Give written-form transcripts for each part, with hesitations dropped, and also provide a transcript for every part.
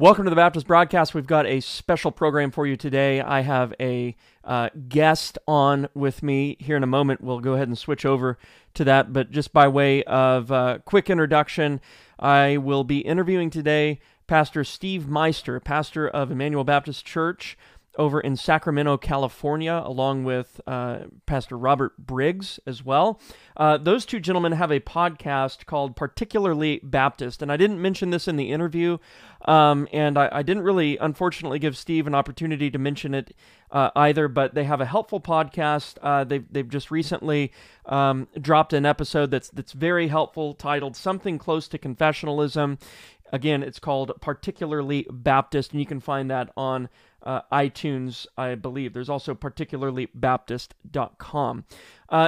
Welcome to the Baptist Broadcast. We've got a special program for you today. I have a guest on with me here in a moment. We'll go ahead and switch over to that. But just by way of quick introduction, I will be interviewing today Pastor Steve Meister, pastor of Emmanuel Baptist Church over in Sacramento, California, along with Pastor Robert Briggs as well. Those two gentlemen have a podcast called Particularly Baptist, and I didn't mention this in the interview, and I didn't really, unfortunately, give Steve an opportunity to mention it either, but they have a helpful podcast. They've just recently dropped an episode that's very helpful, titled Something Close to Confessionalism. Again, it's called Particularly Baptist, and you can find that on iTunes, I believe. There's also particularbaptist.com.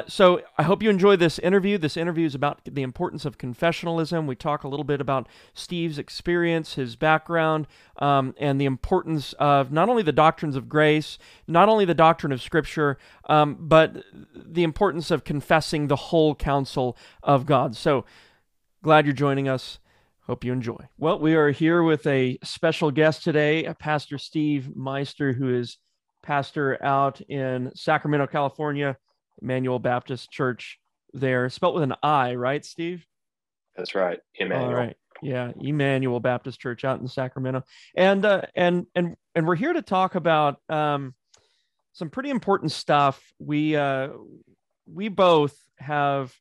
So I hope you enjoy this interview. This interview is about the importance of confessionalism. We talk a little bit about Steve's experience, his background, and the importance of not only the doctrines of grace, not only the doctrine of Scripture, but the importance of confessing the whole counsel of God. So glad you're joining us. Hope you enjoy. Well, we are here with a special guest today, Pastor Steve Meister, who is pastor out in Sacramento, California, Emmanuel Baptist Church there. Spelled with an I, right, Steve? That's right. Emmanuel. All right. Yeah, Emmanuel Baptist Church out in Sacramento. And we're here to talk about some pretty important stuff. We both have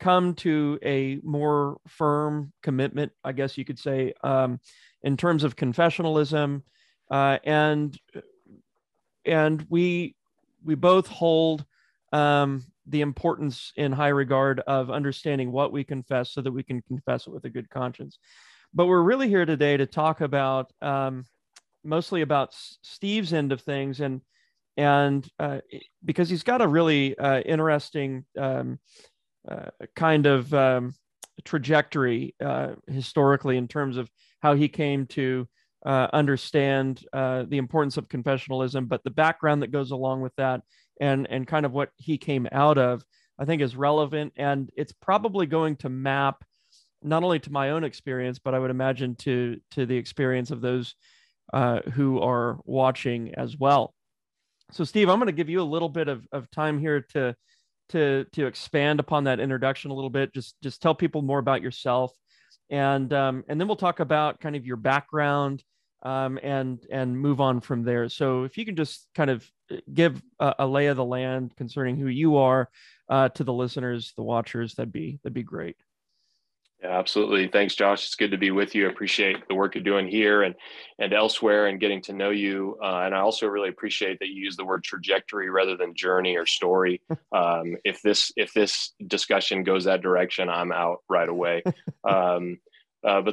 come to a more firm commitment, I guess you could say, in terms of confessionalism, and we both hold the importance in high regard of understanding what we confess so that we can confess it with a good conscience. But we're really here today to talk about mostly about Steve's end of things, and because he's got a really interesting kind of trajectory historically in terms of how he came to understand the importance of confessionalism, but the background that goes along with that and kind of what he came out of, I think is relevant. And it's probably going to map not only to my own experience, but I would imagine to the experience of those who are watching as well. So, Steve, I'm going to give you a little bit of time here to expand upon that introduction a little bit. Just tell people more about yourself, and then we'll talk about kind of your background, and move on from there. So, if you can just kind of give a lay of the land concerning who you are to the listeners, the watchers, that'd be great. Yeah, absolutely. Thanks, Josh. It's good to be with you. I appreciate the work you're doing here and elsewhere and getting to know you. And I also really appreciate that you use the word trajectory rather than journey or story. If this discussion goes that direction, I'm out right away. But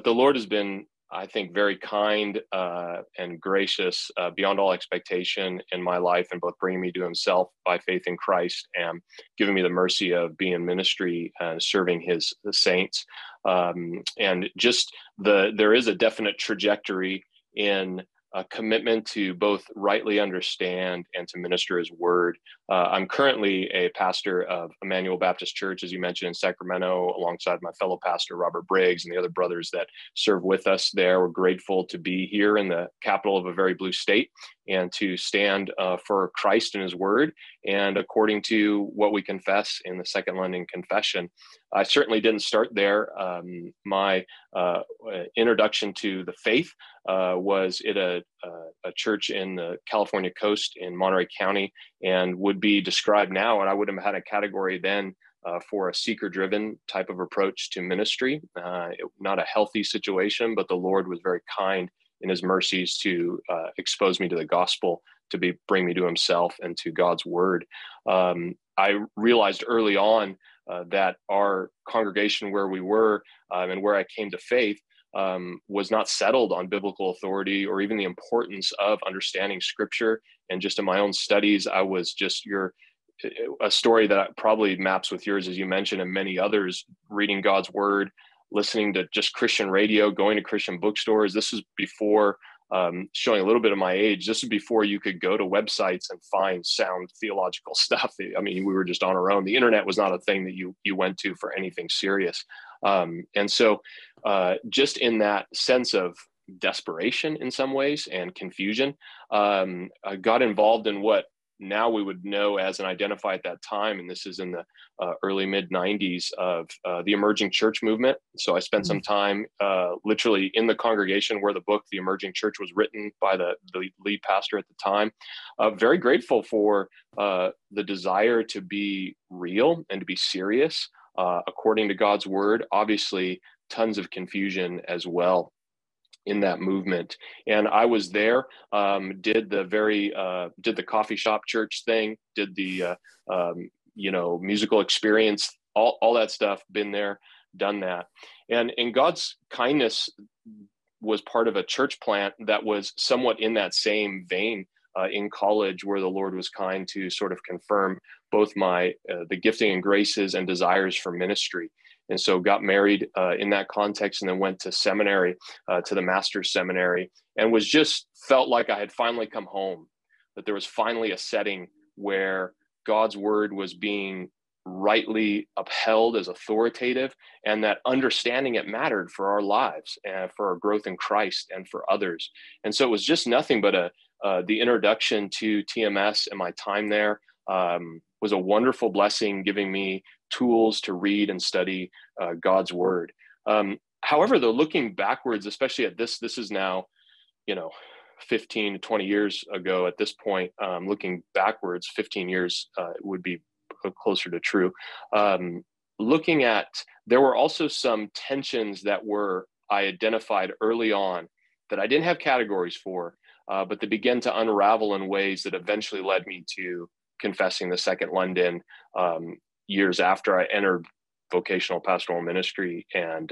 the Lord has been, I think, very kind and gracious beyond all expectation in my life, and both bringing me to himself by faith in Christ and giving me the mercy of being in ministry, serving his saints. And just there is a definite trajectory in a commitment to both rightly understand and to minister his word. I'm currently a pastor of Emmanuel Baptist Church, as you mentioned, in Sacramento, alongside my fellow pastor, Robert Briggs, and the other brothers that serve with us there. We're grateful to be here in the capital of a very blue state and to stand for Christ and his word, and according to what we confess in the Second London Confession. I certainly didn't start there. My introduction to the faith was at a church in the California coast in Monterey County, and would be described now, and I would have had a category then for a seeker-driven type of approach to ministry. Not a healthy situation, but the Lord was very kind in his mercies to expose me to the gospel, to bring me to himself and to God's word. I realized early on that our congregation where we were and where I came to faith was not settled on biblical authority or even the importance of understanding Scripture. And just in my own studies, I was just a story that probably maps with yours, as you mentioned, and many others, reading God's word, listening to just Christian radio, going to Christian bookstores. This is before, showing a little bit of my age, this is before you could go to websites and find sound theological stuff. I mean, we were just on our own. The internet was not a thing that you went to for anything serious. And so just in that sense of desperation in some ways and confusion, got involved in what now we would know as and identify at that time, and this is in the early mid 90s, of the emerging church movement. So I spent some time literally in the congregation where the book, The Emerging Church, was written by the lead pastor at the time. Very grateful for the desire to be real and to be serious according to God's word. Obviously, tons of confusion as well in that movement. And I was there, did the coffee shop church thing, did the, you know, musical experience, all that stuff, been there, done that. And God's kindness was part of a church plant that was somewhat in that same vein in college, where the Lord was kind to sort of confirm both my, the gifting and graces and desires for ministry. And so got married in that context, and then went to seminary, to the Master's Seminary, and was just felt like I had finally come home, that there was finally a setting where God's word was being rightly upheld as authoritative, and that understanding it mattered for our lives and for our growth in Christ and for others. And so it was just nothing but the introduction to TMS, and my time there was a wonderful blessing, giving me tools to read and study God's word. However, though, looking backwards, especially at this is now, you know, 15 to 20 years ago at this point, looking backwards, 15 years would be closer to true. Looking at, there were also some tensions that were, I identified early on that I didn't have categories for, but they began to unravel in ways that eventually led me to confessing the Second London, years after I entered vocational pastoral ministry and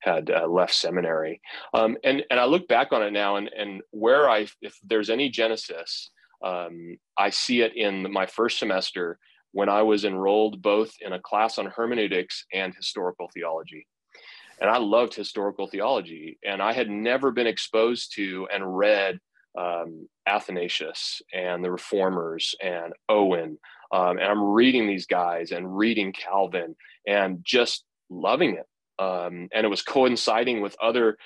had left seminary. And I look back on it now, and where I, if there's any genesis, I see it in my first semester when I was enrolled both in a class on hermeneutics and historical theology. And I loved historical theology, and I had never been exposed to and read Athanasius and the Reformers and Owen. And I'm reading these guys and reading Calvin and just loving it. And it was coinciding with other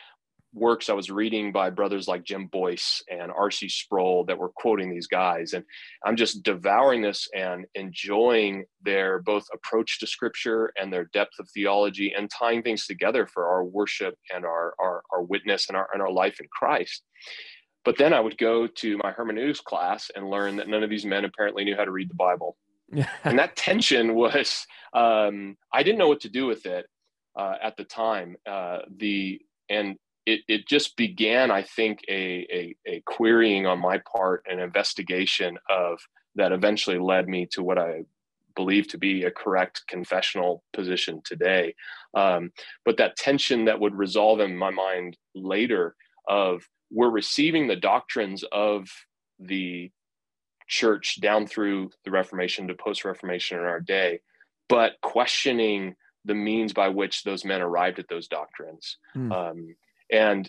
works I was reading by brothers like Jim Boyce and R.C. Sproul that were quoting these guys. And I'm just devouring this and enjoying their both approach to scripture and their depth of theology, and tying things together for our worship and our witness and our life in Christ. But then I would go to my hermeneutics class and learn that none of these men apparently knew how to read the Bible. And that tension was, I didn't know what to do with it at the time. And it just began, I think, a querying on my part, an investigation of that eventually led me to what I believe to be a correct confessional position today. But that tension that would resolve in my mind later of, we're receiving the doctrines of the church down through the Reformation to post-Reformation in our day, but questioning the means by which those men arrived at those doctrines. And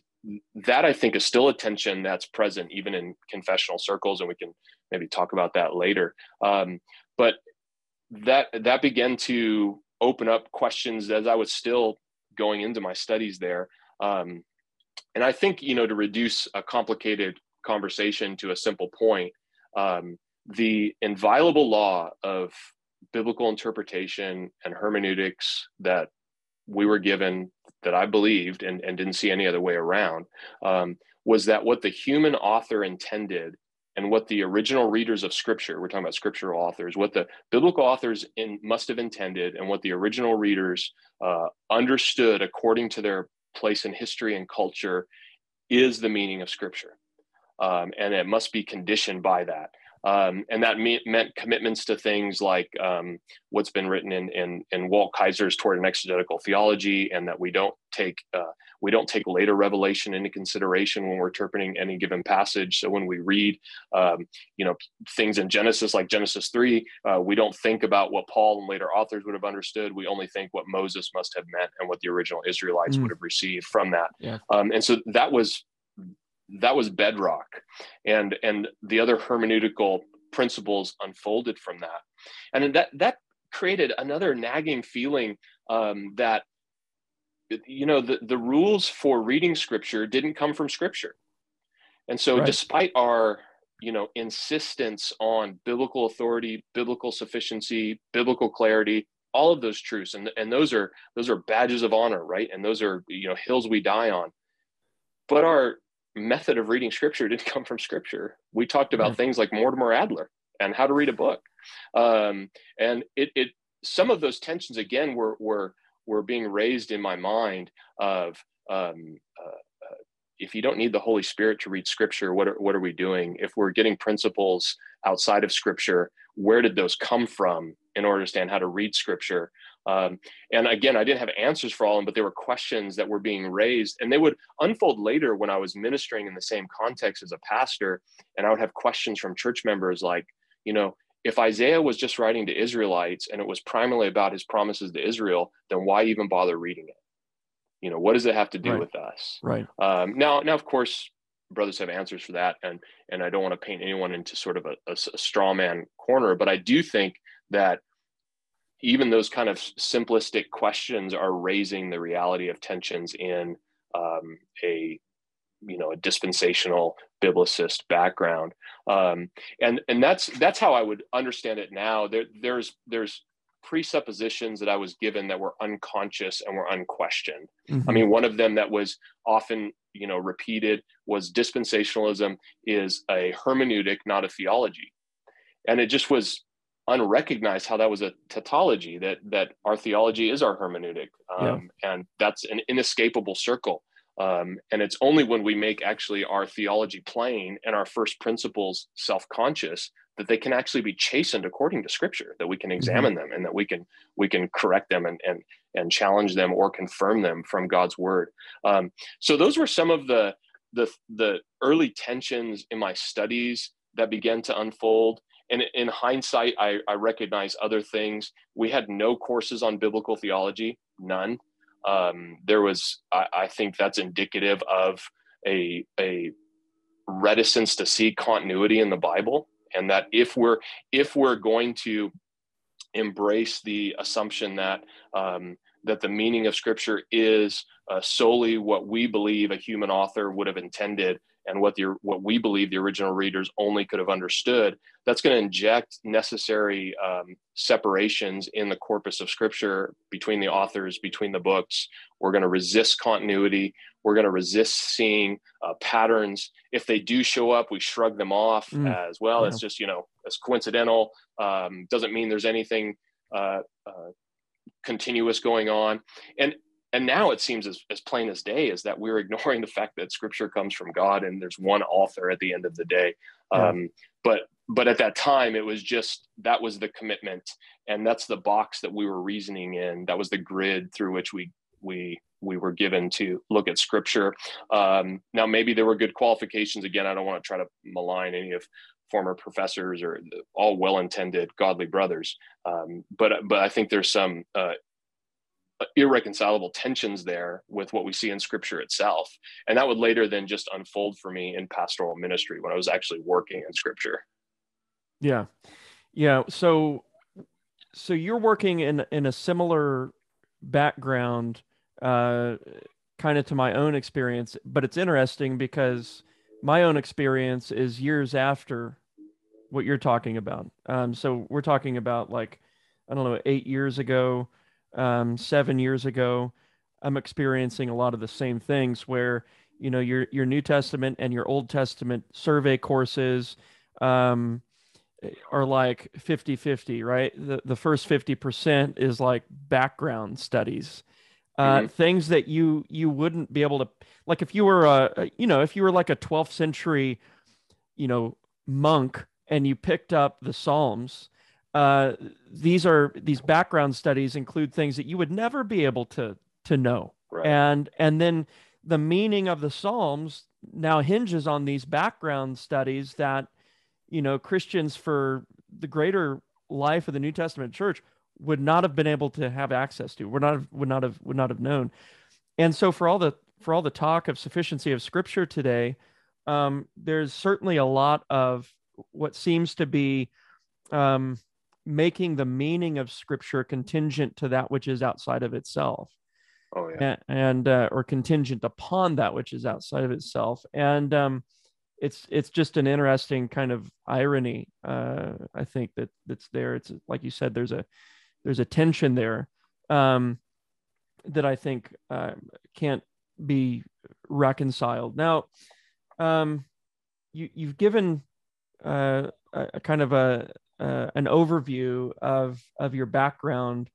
that, I think, is still a tension that's present even in confessional circles, and we can maybe talk about that later. But that began to open up questions as I was still going into my studies there. And I think, you know, to reduce a complicated conversation to a simple point, the inviolable law of biblical interpretation and hermeneutics that we were given, that I believed and didn't see any other way around, was that what the human author intended and what the original readers of scripture, we're talking about scriptural authors, what the biblical authors must have intended and what the original readers understood according to their place in history and culture is the meaning of scripture. And it must be conditioned by that. And that meant commitments to things like what's been written in Walt Kaiser's Toward an Exegetical Theology, and that we don't take later revelation into consideration when we're interpreting any given passage. So when we read, you know, things in Genesis, like Genesis 3, we don't think about what Paul and later authors would have understood. We only think what Moses must have meant and what the original Israelites would have received from that. Yeah. And so that was bedrock, and the other hermeneutical principles unfolded from that. And that created another nagging feeling that you know, the rules for reading Scripture didn't come from Scripture. And so right. despite our, you know, insistence on biblical authority, biblical sufficiency, biblical clarity, all of those truths, and those are badges of honor, right? And those are, you know, hills we die on. But our method of reading Scripture didn't come from Scripture. We talked about mm-hmm. things like Mortimer Adler and how to read a book. And it some of those tensions, again, were being raised in my mind of, if you don't need the Holy Spirit to read Scripture, what are we doing? If we're getting principles outside of Scripture, where did those come from in order to understand how to read Scripture? And again, I didn't have answers for all of them, but there were questions that were being raised, and they would unfold later when I was ministering in the same context as a pastor. And I would have questions from church members like, you know, if Isaiah was just writing to Israelites and it was primarily about his promises to Israel, then why even bother reading it? You know, what does it have to do right. with us? Right. Now, of course, brothers have answers for that. And I don't want to paint anyone into sort of a straw man corner, but I do think that even those kind of simplistic questions are raising the reality of tensions in a dispensational biblicist background. And that's how I would understand it now. There's presuppositions that I was given that were unconscious and were unquestioned. Mm-hmm. I mean, one of them that was often, you know, repeated was dispensationalism is a hermeneutic, not a theology. And it just was unrecognized how that was a tautology, that our theology is our hermeneutic. And that's an inescapable circle. And it's only when we make actually our theology plain and our first principles self-conscious that they can actually be chastened according to Scripture, that we can examine mm-hmm. them, and that we can correct them and challenge them or confirm them from God's word. So those were some of the early tensions in my studies that began to unfold. And in hindsight, I recognize other things. We had no courses on biblical theology, none. I think that's indicative of a reticence to see continuity in the Bible. And that if we're going to embrace the assumption that the meaning of Scripture is solely what we believe a human author would have intended and what we believe the original readers only could have understood, that's going to inject necessary separations in the corpus of Scripture between the authors, between the books. We're going to resist continuity. We're going to resist seeing patterns. If they do show up, we shrug them off as well. Yeah. It's just, you know, it's coincidental. Doesn't mean there's anything continuous going on. And now it seems as plain as day is that we're ignoring the fact that Scripture comes from God and there's one author at the end of the day. But at that time, it was just, that was the commitment. And that's the box that we were reasoning in. That was the grid through which we were given to look at Scripture. Now, maybe there were good qualifications. Again, I don't want to try to malign any of former professors or all well-intended godly brothers. But I think there's some irreconcilable tensions there with what we see in Scripture itself. And that would later then just unfold for me in pastoral ministry when I was actually working in Scripture. Yeah. Yeah. So you're working in a similar background, kind of to my own experience, but it's interesting because my own experience is years after what you're talking about. So we're talking about, like, I don't know, 8 years ago, 7 years ago, I'm experiencing a lot of the same things where, you know, your New Testament and your Old Testament survey courses are like 50-50, right? The first 50% is like background studies, mm-hmm. things that you wouldn't be able to, like, if you were like a 12th century, you know, monk and you picked up the Psalms. These background studies include things that you would never be able to know. Right. And then the meaning of the Psalms now hinges on these background studies that, you know, Christians for the greater life of the New Testament church would not have been able to have access to, would not have known. And so for all the talk of sufficiency of Scripture today, there's certainly a lot of what seems to be, making the meaning of Scripture contingent to that which is outside of itself. Oh, yeah. and or contingent upon that which is outside of itself. And it's just an interesting kind of irony, I think, that's there. It's like you said, there's a tension there that I think can't be reconciled. Now, you've given a kind of an overview of your background.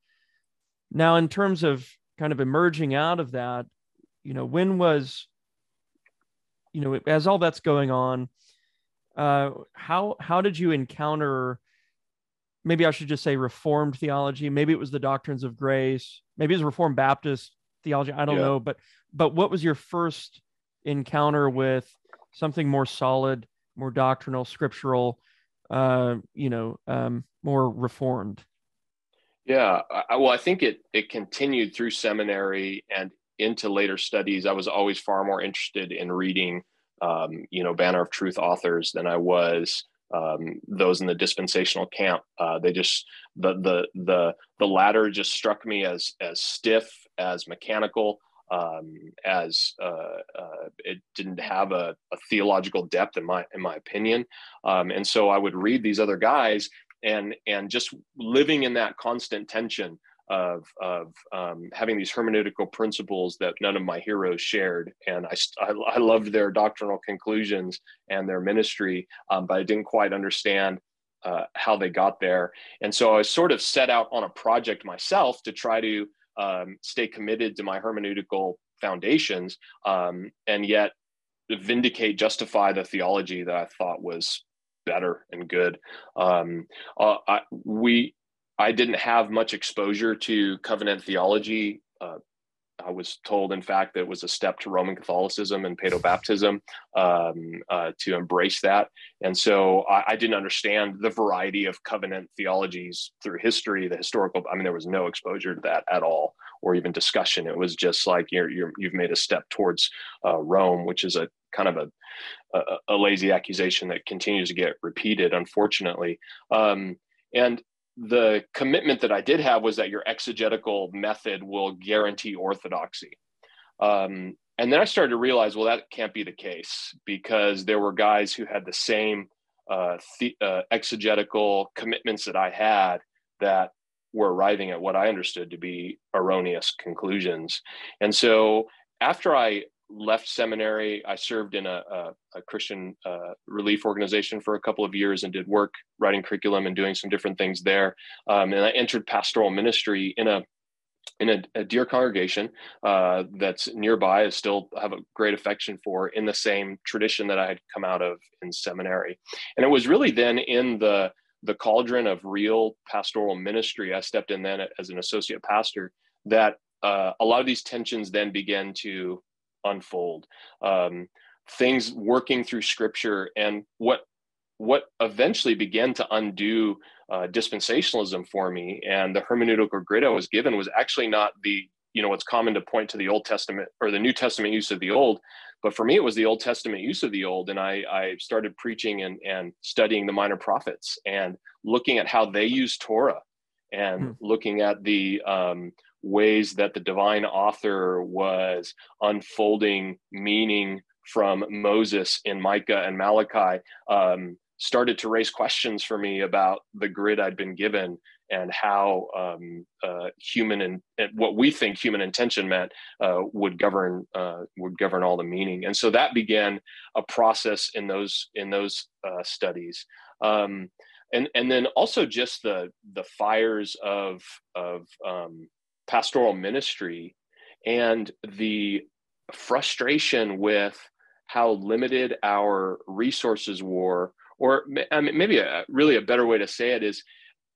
Now, in terms of kind of emerging out of that, when was, as all that's going on, how did you encounter, maybe I should just say Reformed theology, maybe it was the doctrines of grace, maybe it was Reformed Baptist theology, I don't know, but what was your first encounter with something more solid, more doctrinal, scriptural, more Reformed? Yeah, I think it continued through seminary and into later studies. I was always far more interested in reading, Banner of Truth authors than I was those in the dispensational camp. They just the latter just struck me as stiff, as mechanical, it didn't have a theological depth in my opinion, and so I would read these other guys. And just living in that constant tension of having these hermeneutical principles that none of my heroes shared, and I loved their doctrinal conclusions and their ministry, but I didn't quite understand how they got there. And so I sort of set out on a project myself to try to stay committed to my hermeneutical foundations, and yet justify the theology that I thought was better and good. I didn't have much exposure to covenant theology. I was told, in fact, that it was a step to Roman Catholicism and paedobaptism to embrace that. And so I didn't understand the variety of covenant theologies through history, there was no exposure to that at all, or even discussion. It was just like, you've made a step towards Rome, which is a kind of a lazy accusation that continues to get repeated, unfortunately. And the commitment that I did have was that your exegetical method will guarantee orthodoxy. And then I started to realize, well, that can't be the case, because there were guys who had the same exegetical commitments that I had that were arriving at what I understood to be erroneous conclusions. And so after I left seminary, I served in a Christian relief organization for a couple of years and did work writing curriculum and doing some different things there. And I entered pastoral ministry in a dear congregation that's nearby, I still have a great affection for, in the same tradition that I had come out of in seminary. And it was really then in the cauldron of real pastoral ministry, I stepped in then as an associate pastor, that a lot of these tensions then began to unfold, things working through scripture, and what eventually began to undo dispensationalism for me. And the hermeneutical grid I was given was actually not the, what's common to point to the Old Testament or the New Testament use of the Old, but for me, it was the Old Testament use of the Old. And I started preaching and studying the minor prophets and looking at how they use Torah and looking at the ways that the divine author was unfolding meaning from Moses in Micah and Malachi, started to raise questions for me about the grid I'd been given and how human and what we think human intention meant would govern all the meaning. And so that began a process in those studies. And then also just the fires of pastoral ministry and the frustration with how limited our resources were, or I mean, maybe really a better way to say it is,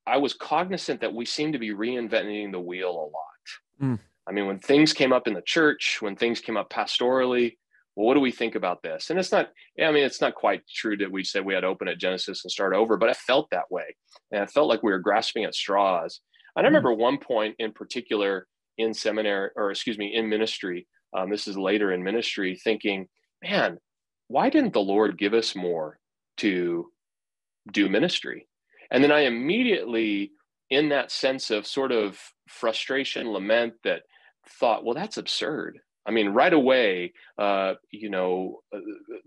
I was cognizant that we seemed to be reinventing the wheel a lot. I mean, when things came up in the church, when things came up pastorally, well, what do we think about this? And it's not quite true that we said we had to open at Genesis and start over, but I felt that way. And I felt like we were grasping at straws. And I remember one point in particular in seminary, or excuse me, in ministry, this is later in ministry, thinking, man, why didn't the Lord give us more to do ministry? And then I immediately, in that sense of sort of frustration, lament that thought, well, that's absurd. I mean, right away, you know,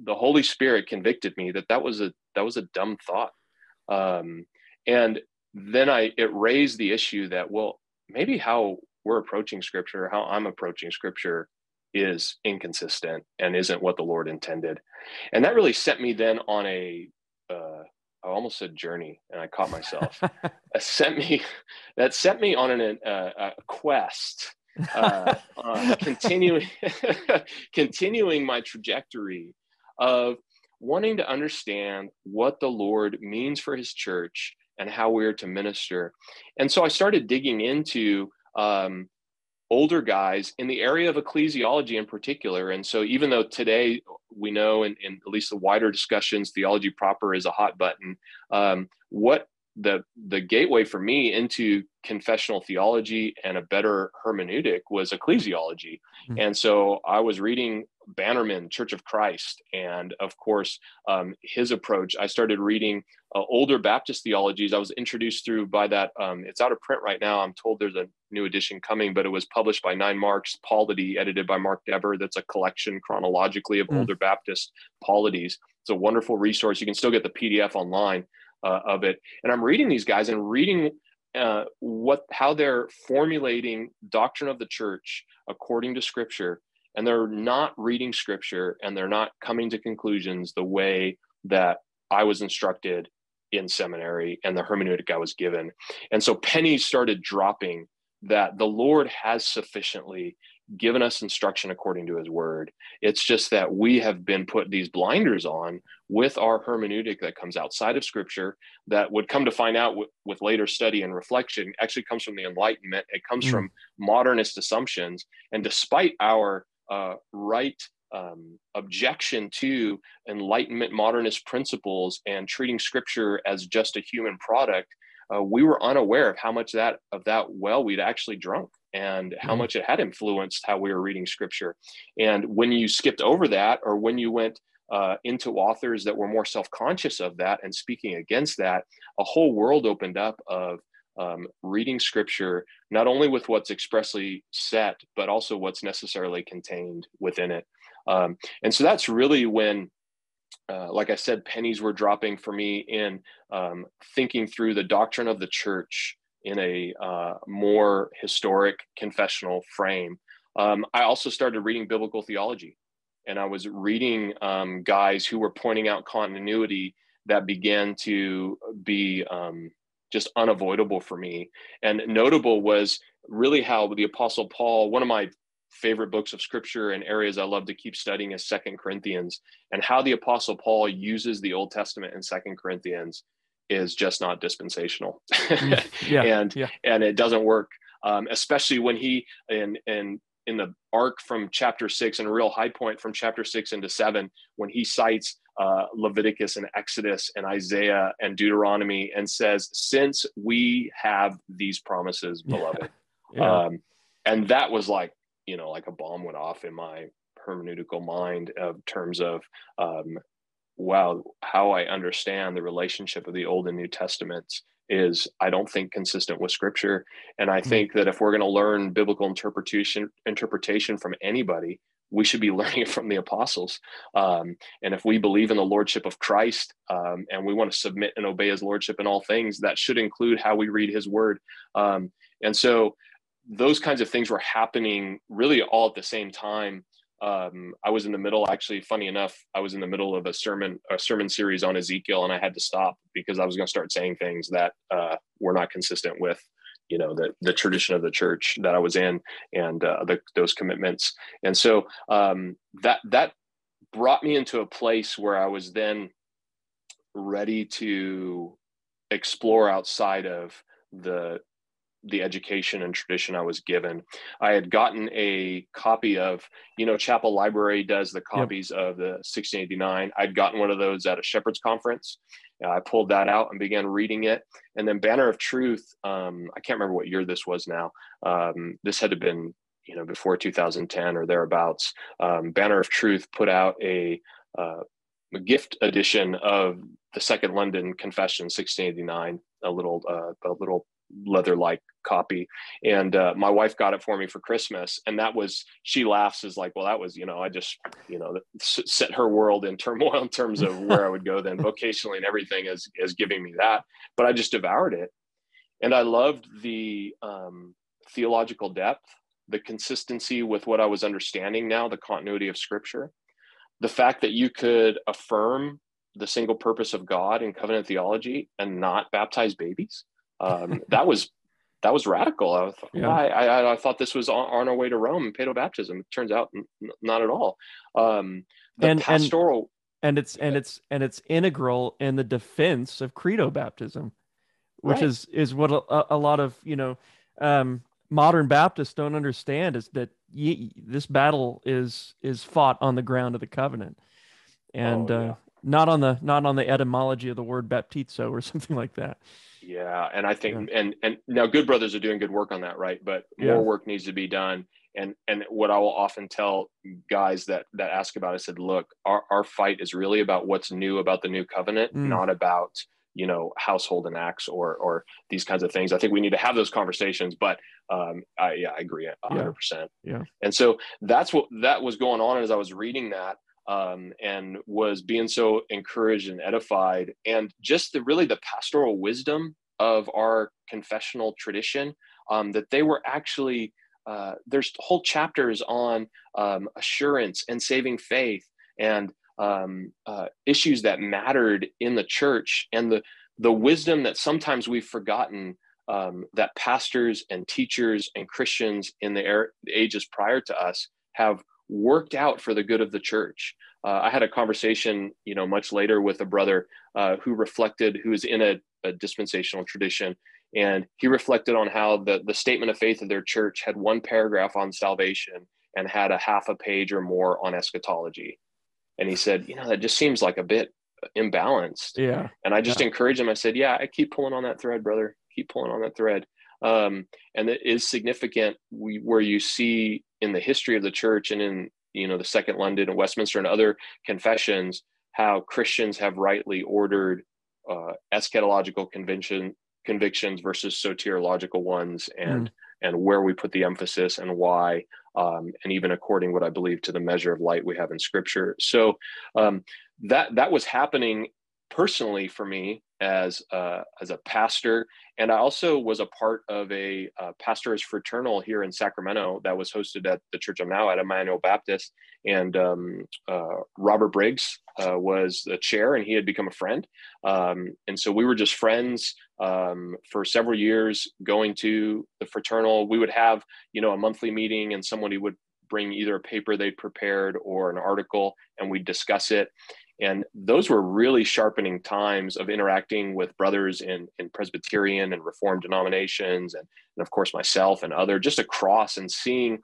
the Holy Spirit convicted me that that was a dumb thought. And then it raised the issue that, well, maybe how we're approaching Scripture, how I'm approaching Scripture is inconsistent and isn't what the Lord intended. And that really sent me then on a, I almost said journey and I caught myself. That sent me on a quest, continuing my trajectory of wanting to understand what the Lord means for his church and how we're to minister. And so I started digging into older guys in the area of ecclesiology in particular. And so even though today we know, in at least the wider discussions, theology proper is a hot button, what the gateway for me into confessional theology and a better hermeneutic was ecclesiology. Mm-hmm. And so I was reading Bannerman, Church of Christ, and of course, his approach. I started reading older Baptist theologies. I was introduced through by that. It's out of print right now. I'm told there's a new edition coming, but it was published by Nine Marks, Polity, edited by Mark Dever. That's a collection chronologically of older Baptist polities. It's a wonderful resource. You can still get the PDF online of it. And I'm reading these guys and reading how they're formulating doctrine of the church according to Scripture. And they're not reading Scripture, and they're not coming to conclusions the way that I was instructed in seminary and the hermeneutic I was given. And so pennies started dropping that the Lord has sufficiently given us instruction according to his word. It's just that we have been put these blinders on with our hermeneutic that comes outside of Scripture, that would come to find out with later study and reflection actually comes from the Enlightenment. It comes from modernist assumptions. And despite our objection to Enlightenment modernist principles and treating Scripture as just a human product, we were unaware of how much of that well we'd actually drunk and how much it had influenced how we were reading Scripture. And when you skipped over that, or when you went into authors that were more self-conscious of that and speaking against that, a whole world opened up of reading Scripture, not only with what's expressly set, but also what's necessarily contained within it. And so that's really when, like I said, pennies were dropping for me in thinking through the doctrine of the church in a more historic confessional frame. I also started reading biblical theology, and I was reading guys who were pointing out continuity that began to be just unavoidable for me. And notable was really how the Apostle Paul, one of my favorite books of Scripture and areas I love to keep studying is 2 Corinthians, and how the Apostle Paul uses the Old Testament in 2 Corinthians is just not dispensational. And it doesn't work, especially when he, in the arc from chapter 6 and a real high point from chapter 6 into 7, when he cites Leviticus and Exodus and Isaiah and Deuteronomy and says, since we have these promises, beloved. And that was like, you know, like a bomb went off in my hermeneutical mind in terms of, wow, how I understand the relationship of the Old and New Testaments is, I don't think, consistent with Scripture. And I think that if we're going to learn biblical interpretation from anybody, we should be learning it from the apostles. And if we believe in the Lordship of Christ, and we want to submit and obey his Lordship in all things, that should include how we read his word. And so those kinds of things were happening really all at the same time. I was in the middle, actually, funny enough, I was in the middle of a sermon series on Ezekiel, and I had to stop because I was going to start saying things that were not consistent with, you know, the tradition of the church that I was in, and those commitments. And so that brought me into a place where I was then ready to explore outside of the education and tradition I was given. I had gotten a copy of, you know, Chapel Library does the copies of the 1689. I'd gotten one of those at a Shepherd's Conference. I pulled that out and began reading it. And then Banner of Truth, I can't remember what year this was now. This had to have been, you know, before 2010 or thereabouts. Banner of Truth put out a gift edition of the Second London Confession, 1689, a little leather-like copy. And my wife got it for me for Christmas. And that was, she laughs, is like, well, that was, you know, I just, you know, set her world in turmoil in terms of where I would go then vocationally and everything as giving me that. But I just devoured it. And I loved the theological depth, the consistency with what I was understanding now, the continuity of Scripture, the fact that you could affirm the single purpose of God in covenant theology and not baptize babies. That was radical. I thought, yeah. I thought this was on our way to Rome, paedobaptism. It turns out not at all. It's integral in the defense of credo baptism, which is what a lot of, you know, modern Baptists don't understand, is that this battle is fought on the ground of the covenant, and not on the etymology of the word baptizo or something like that. Yeah. And I think, and now good brothers are doing good work on that. Right. But more work needs to be done. And what I will often tell guys that ask about, I said, look, our fight is really about what's new about the new covenant, not about, you know, household and acts or these kinds of things. I think we need to have those conversations, but I agree 100%. Yeah. And so that's that was going on as I was reading that. And was being so encouraged and edified, and just the pastoral wisdom of our confessional tradition, that they were actually, there's whole chapters on assurance and saving faith and issues that mattered in the church, and the wisdom that sometimes we've forgotten that pastors and teachers and Christians in the ages prior to us have worked out for the good of the church. I had a conversation, you know, much later with a brother who reflected, who is in a dispensational tradition, and he reflected on how the statement of faith of their church had one paragraph on salvation and had a half a page or more on eschatology. And he said, you know, that just seems like a bit imbalanced. Yeah. And I just encouraged him. I said, yeah, I keep pulling on that thread, brother. Keep pulling on that thread. And it is significant where you see in the history of the church and in, you know, the Second London and Westminster and other confessions, how Christians have rightly ordered eschatological convictions versus soteriological ones, and where we put the emphasis and why, and even according what I believe to the measure of light we have in Scripture. So that was happening personally for me as a pastor. And I also was a part of a pastor's fraternal here in Sacramento that was hosted at the church I'm now at, Emmanuel Baptist. And Robert Briggs was the chair, and he had become a friend. And so we were just friends for several years, going to the fraternal. We would have, you know, a monthly meeting, and somebody would bring either a paper they prepared or an article, and we'd discuss it. And those were really sharpening times of interacting with brothers in Presbyterian and Reformed denominations, and of course myself and other, just across, and seeing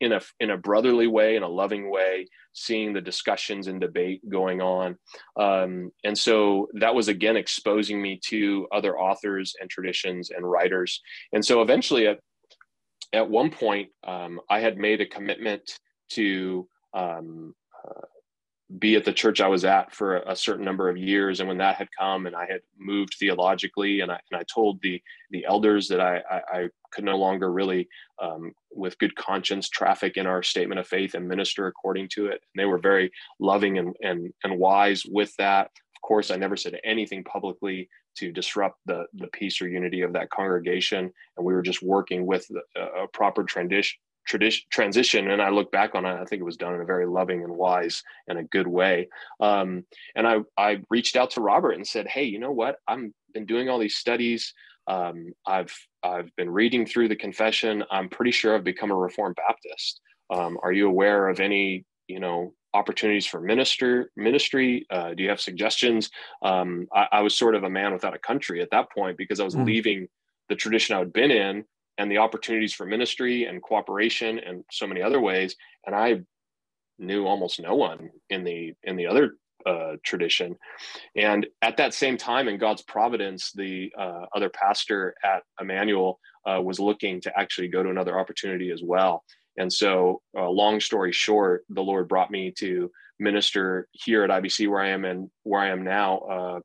in a brotherly way, in a loving way, seeing the discussions and debate going on. And so that was, again, exposing me to other authors and traditions and writers. And so eventually at one point, I had made a commitment to be at the church I was at for a certain number of years. And when that had come and I had moved theologically, and I told the elders that I could no longer really, with good conscience, traffic in our statement of faith and minister according to it. And they were very loving and wise with that. Of course, I never said anything publicly to disrupt the peace or unity of that congregation. And we were just working with a proper transition. And I look back on it, I think it was done in a very loving and wise and a good way. And I reached out to Robert and said, hey, you know what? I've been doing all these studies. I've been reading through the confession. I'm pretty sure I've become a Reformed Baptist. Are you aware of any, you know, opportunities for ministry? Do you have suggestions? I was sort of a man without a country at that point, because I was leaving the tradition I had been in, and the opportunities for ministry and cooperation and so many other ways. And I knew almost no one in the other tradition. And at that same time, in God's providence, the other pastor at Emmanuel was looking to actually go to another opportunity as well. And so long story short, the Lord brought me to minister here at IBC, where I am now,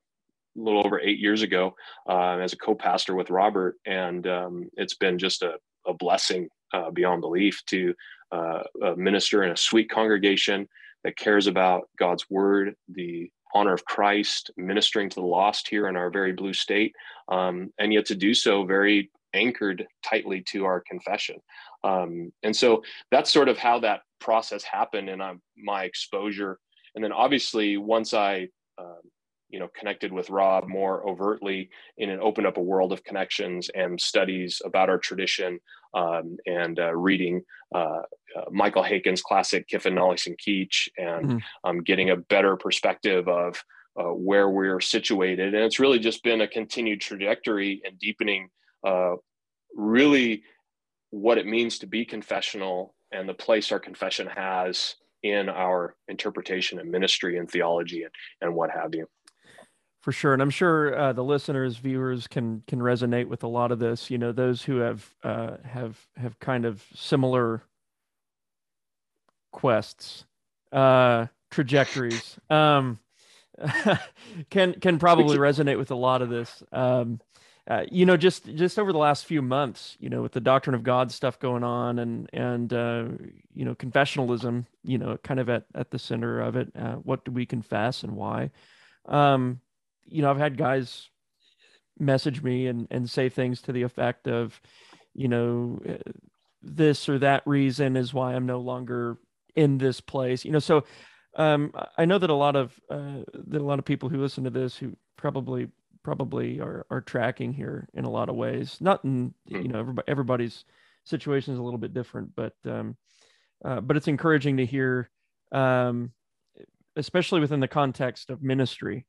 a little over 8 years ago as a co-pastor with Robert. And it's been just a blessing beyond belief to minister in a sweet congregation that cares about God's word, the honor of Christ, ministering to the lost here in our very blue state, and yet to do so very anchored tightly to our confession. And so that's sort of how that process happened and my exposure. And then obviously once I, connected with Rob more overtly, and it opened up a world of connections and studies about our tradition and reading Michael Haken's classic Kiffin, Nollis, and Keech, and getting a better perspective of where we're situated. And it's really just been a continued trajectory and deepening really what it means to be confessional and the place our confession has in our interpretation and ministry and theology and what have you. For sure. And I'm sure the listeners, viewers can resonate with a lot of this, you know, those who have kind of similar quests, trajectories, can probably resonate with a lot of this. Just over the last few months, you know, with the doctrine of God stuff going on and confessionalism, you know, kind of at the center of it. What do we confess and why? I've had guys message me and say things to the effect of, you know, this or that reason is why I'm no longer in this place. You know, so I know that a lot of people who listen to this who probably are tracking here in a lot of ways. Not in, you know, everybody's situation is a little bit different, but it's encouraging to hear, especially within the context of ministry,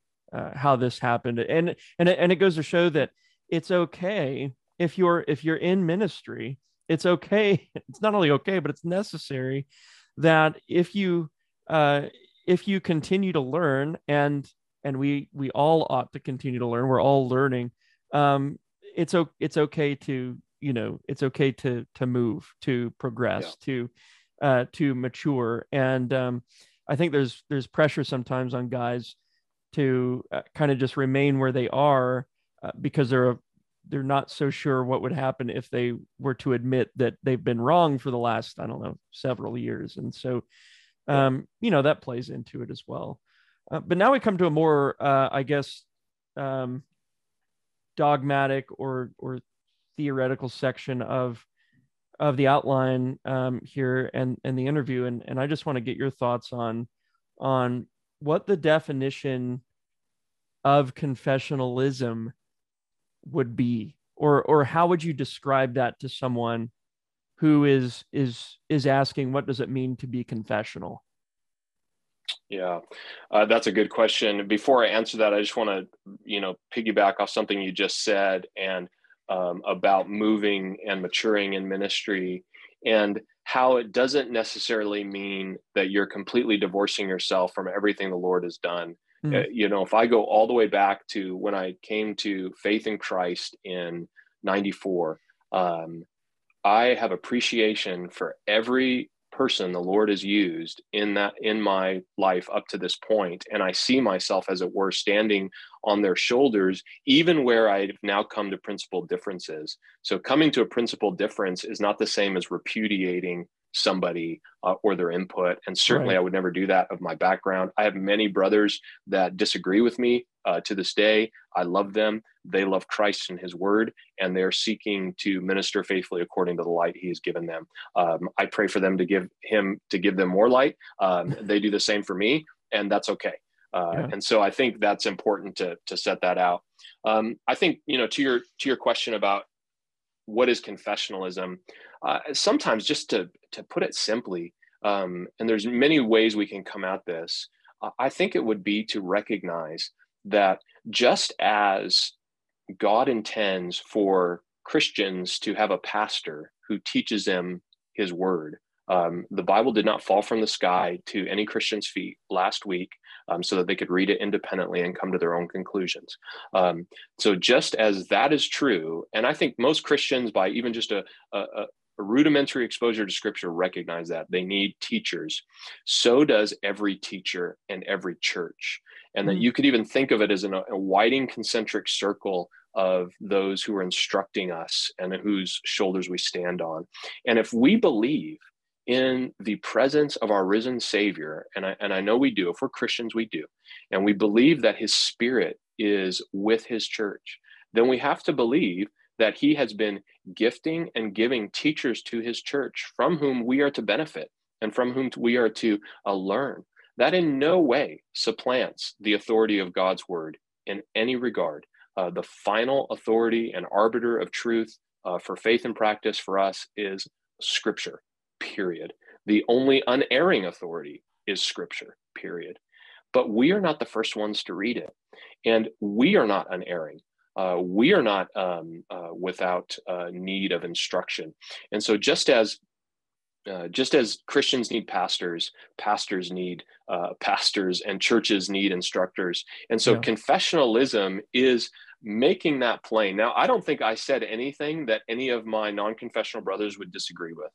how this happened. And it goes to show that it's okay if you're in ministry, it's okay. It's not only okay, but it's necessary that if you continue to learn and we all ought to continue to learn. We're all learning. It's okay to, you know, it's okay to move, to progress, to mature. And I think there's pressure sometimes on guys to kind of just remain where they are because they're not so sure what would happen if they were to admit that they've been wrong for the last, I don't know, several years. And so, that plays into it as well. But now we come to a more, dogmatic or theoretical section of the outline here and the interview, and I just want to get your thoughts on what the definition of confessionalism would be, or how would you describe that to someone who is asking, what does it mean to be confessional? Yeah, that's a good question. Before I answer that, I just want to, piggyback off something you just said and about moving and maturing in ministry and how it doesn't necessarily mean that you're completely divorcing yourself from everything the Lord has done. If I go all the way back to when I came to faith in Christ in 94, I have appreciation for every person the Lord has used in my life up to this point. And I see myself, as it were, standing on their shoulders, even where I've now come to principal differences. So coming to a principal difference is not the same as repudiating somebody or their input. And certainly I would never do that of my background. I have many brothers that disagree with me to this day. I love them. They love Christ and his word, and they're seeking to minister faithfully according to the light he has given them. I pray for them to give them more light. They do the same for me, and that's okay. And so I think that's important to set that out. I think, to your question about what is confessionalism, sometimes just to put it simply, and there's many ways we can come at this, I think it would be to recognize that just as God intends for Christians to have a pastor who teaches them his word, the Bible did not fall from the sky to any Christian's feet last week so that they could read it independently and come to their own conclusions. So just as that is true, and I think most Christians, by even just a, a, A rudimentary exposure to scripture recognize that. They need teachers. So does every teacher and every church. And that you could even think of it as a widening concentric circle of those who are instructing us and whose shoulders we stand on. And if we believe in the presence of our risen Savior, and I know we do, if we're Christians, we do, and we believe that his Spirit is with his church, then we have to believe that he has been gifting and giving teachers to his church from whom we are to benefit and from whom we are to learn. That in no way supplants the authority of God's word in any regard. The final authority and arbiter of truth for faith and practice for us is scripture, period. The only unerring authority is scripture, period. But we are not the first ones to read it. And we are not unerring. We are not without need of instruction. And so just as Christians need pastors, pastors need pastors, and churches need instructors. And so confessionalism is making that plain. Now, I don't think I said anything that any of my non-confessional brothers would disagree with.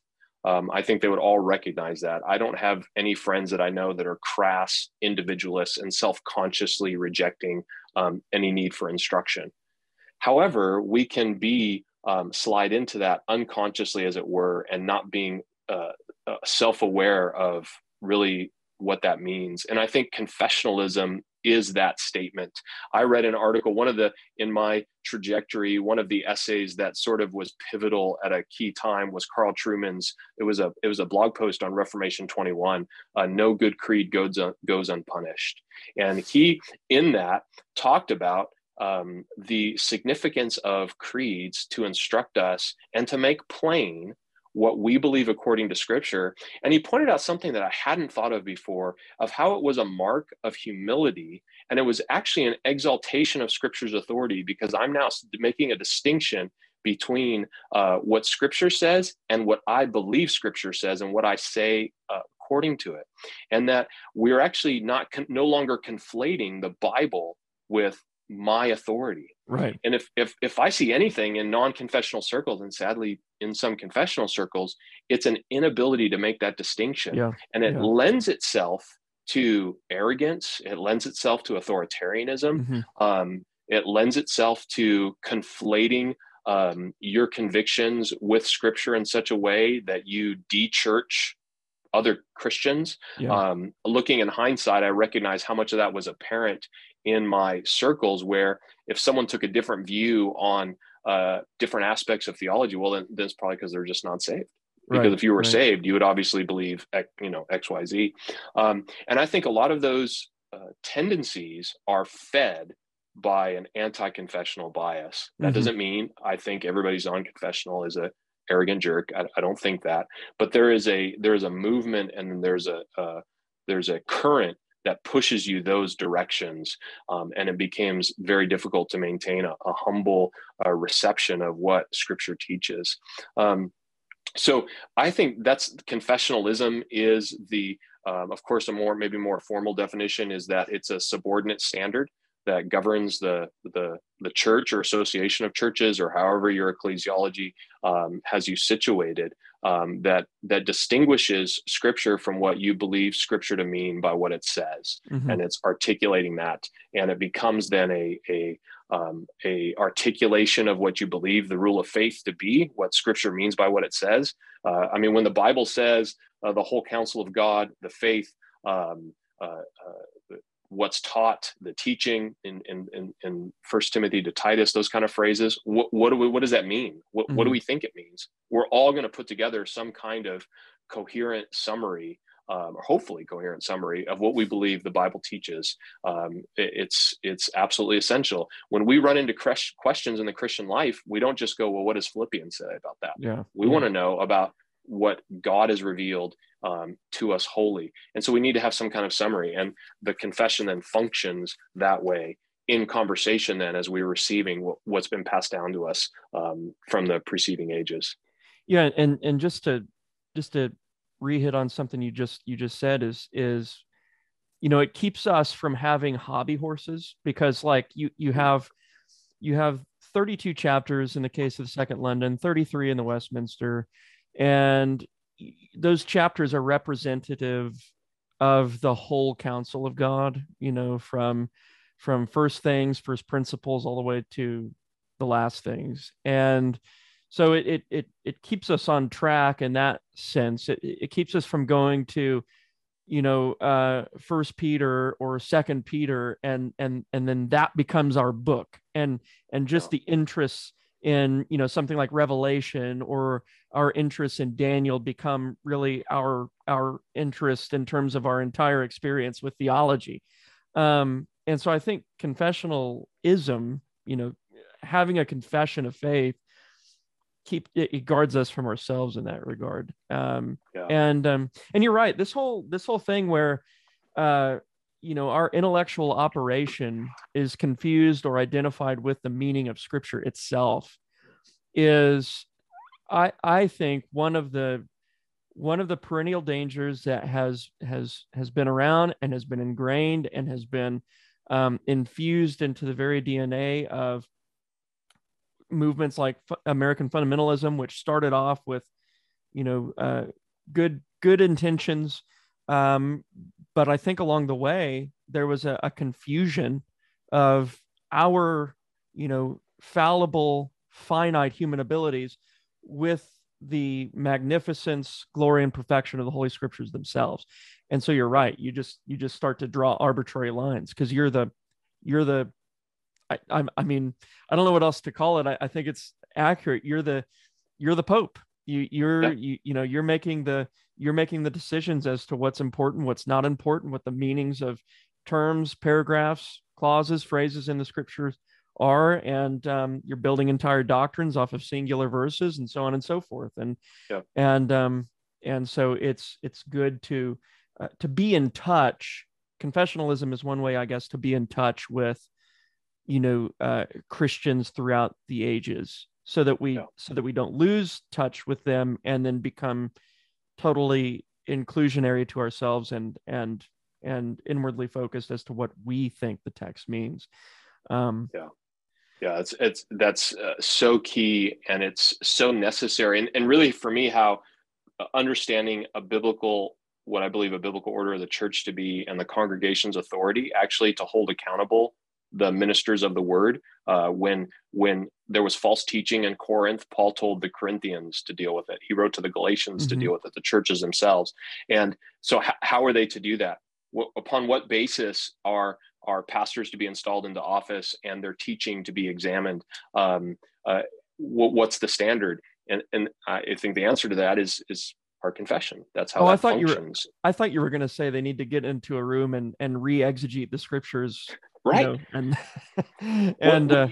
I think they would all recognize that. I don't have any friends that I know that are crass, individualists, and self-consciously rejecting any need for instruction. However, we can be slide into that unconsciously, as it were, and not being self-aware of really what that means. And I think confessionalism is that statement. I read an article, in my trajectory, one of the essays that sort of was pivotal at a key time was Carl Truman's. It was a blog post on Reformation 21, No Good Creed Goes Unpunished. And he, in that, talked about the significance of creeds to instruct us and to make plain what we believe according to scripture. And he pointed out something that I hadn't thought of before, of how it was a mark of humility. And it was actually an exaltation of scripture's authority, because I'm now making a distinction between what scripture says and what I believe scripture says and what I say according to it. And that we're actually no longer conflating the Bible with my authority. Right. And if I see anything in non-confessional circles, and sadly in some confessional circles, it's an inability to make that distinction. Yeah. And it lends itself to arrogance. It lends itself to authoritarianism. It lends itself to conflating your convictions with scripture in such a way that you de-church other Christians. Looking in hindsight, I recognize how much of that was apparent in my circles, where if someone took a different view on different aspects of theology, well, then that's probably because they're just not saved. Because if you were saved, you would obviously believe, X, Y, Z. And I think a lot of those tendencies are fed by an anti-confessional bias. That doesn't mean I think everybody's non-confessional is a arrogant jerk. I don't think that. But there is a movement, and there's a current that pushes you those directions. And it becomes very difficult to maintain a humble reception of what scripture teaches. So I think that's confessionalism is the, of course, maybe more formal definition is that it's a subordinate standard that governs the church or association of churches, or however your ecclesiology has you situated, that distinguishes scripture from what you believe scripture to mean by what it says. And it's articulating that. And it becomes then a articulation of what you believe the rule of faith to be, what scripture means by what it says. I mean, when the Bible says the whole counsel of God, the faith, what's taught, the teaching in 1 Timothy to Titus, those kind of phrases, what does that mean? What do we think it means? We're all going to put together some kind of coherent summary, or hopefully coherent summary, of what we believe the Bible teaches. It's absolutely essential. When we run into questions in the Christian life, we don't just go, well, what does Philippians say about that? We want to know about what God has revealed to us wholly. And so we need to have some kind of summary, and the confession then functions that way in conversation then, as we're receiving what's been passed down to us from the preceding ages. Yeah. And just to re-hit on something you just said is, it keeps us from having hobby horses, because like you have 32 chapters in the case of Second London, 33 in the Westminster, And those chapters are representative of the whole counsel of God, you know, from first things, first principles, all the way to the last things. And so it keeps us on track in that sense. It keeps us from going to, you know, First Peter or Second Peter, and then that becomes our book, and just the interests in, you know, something like Revelation or our interests in Daniel become really our interest in terms of our entire experience with theology. And so I think confessionalism, you know, having a confession of faith, it guards us from ourselves in that regard. And you're right, this whole thing where, you know, our intellectual operation is confused or identified with the meaning of Scripture itself is, I think, one of the perennial dangers that has been around and has been ingrained and has been infused into the very DNA of movements like American fundamentalism, which started off with, you know, good intentions. But I think along the way, there was a confusion of our, you know, fallible, finite human abilities with the magnificence, glory, and perfection of the Holy Scriptures themselves. And so you're right. You just start to draw arbitrary lines, because you're the, I mean, I don't know what else to call it. I think it's accurate. You're the Pope. You're making the, decisions as to what's important, what's not important, what the meanings of terms, paragraphs, clauses, phrases in the Scriptures are, and you're building entire doctrines off of singular verses, and so on and so forth. And so it's good to be in touch. Confessionalism is one way, I guess, to be in touch with, you know, Christians throughout the ages, so that we don't lose touch with them and then become totally inclusionary to ourselves and inwardly focused as to what we think the text means. That's so key, and it's so necessary. And really, for me, how understanding what I believe a biblical order of the church to be, and the congregation's authority actually to hold accountable the ministers of the word. When there was false teaching in Corinth, Paul told the Corinthians to deal with it. He wrote to the Galatians to deal with it, the churches themselves. And so how are they to do that? Upon what basis are pastors to be installed into office and their teaching to be examined? What's the standard? And I think the answer to that is our confession. That's how that functions. I thought you were going to say they need to get into a room and re-exegete the Scriptures. Right. You know,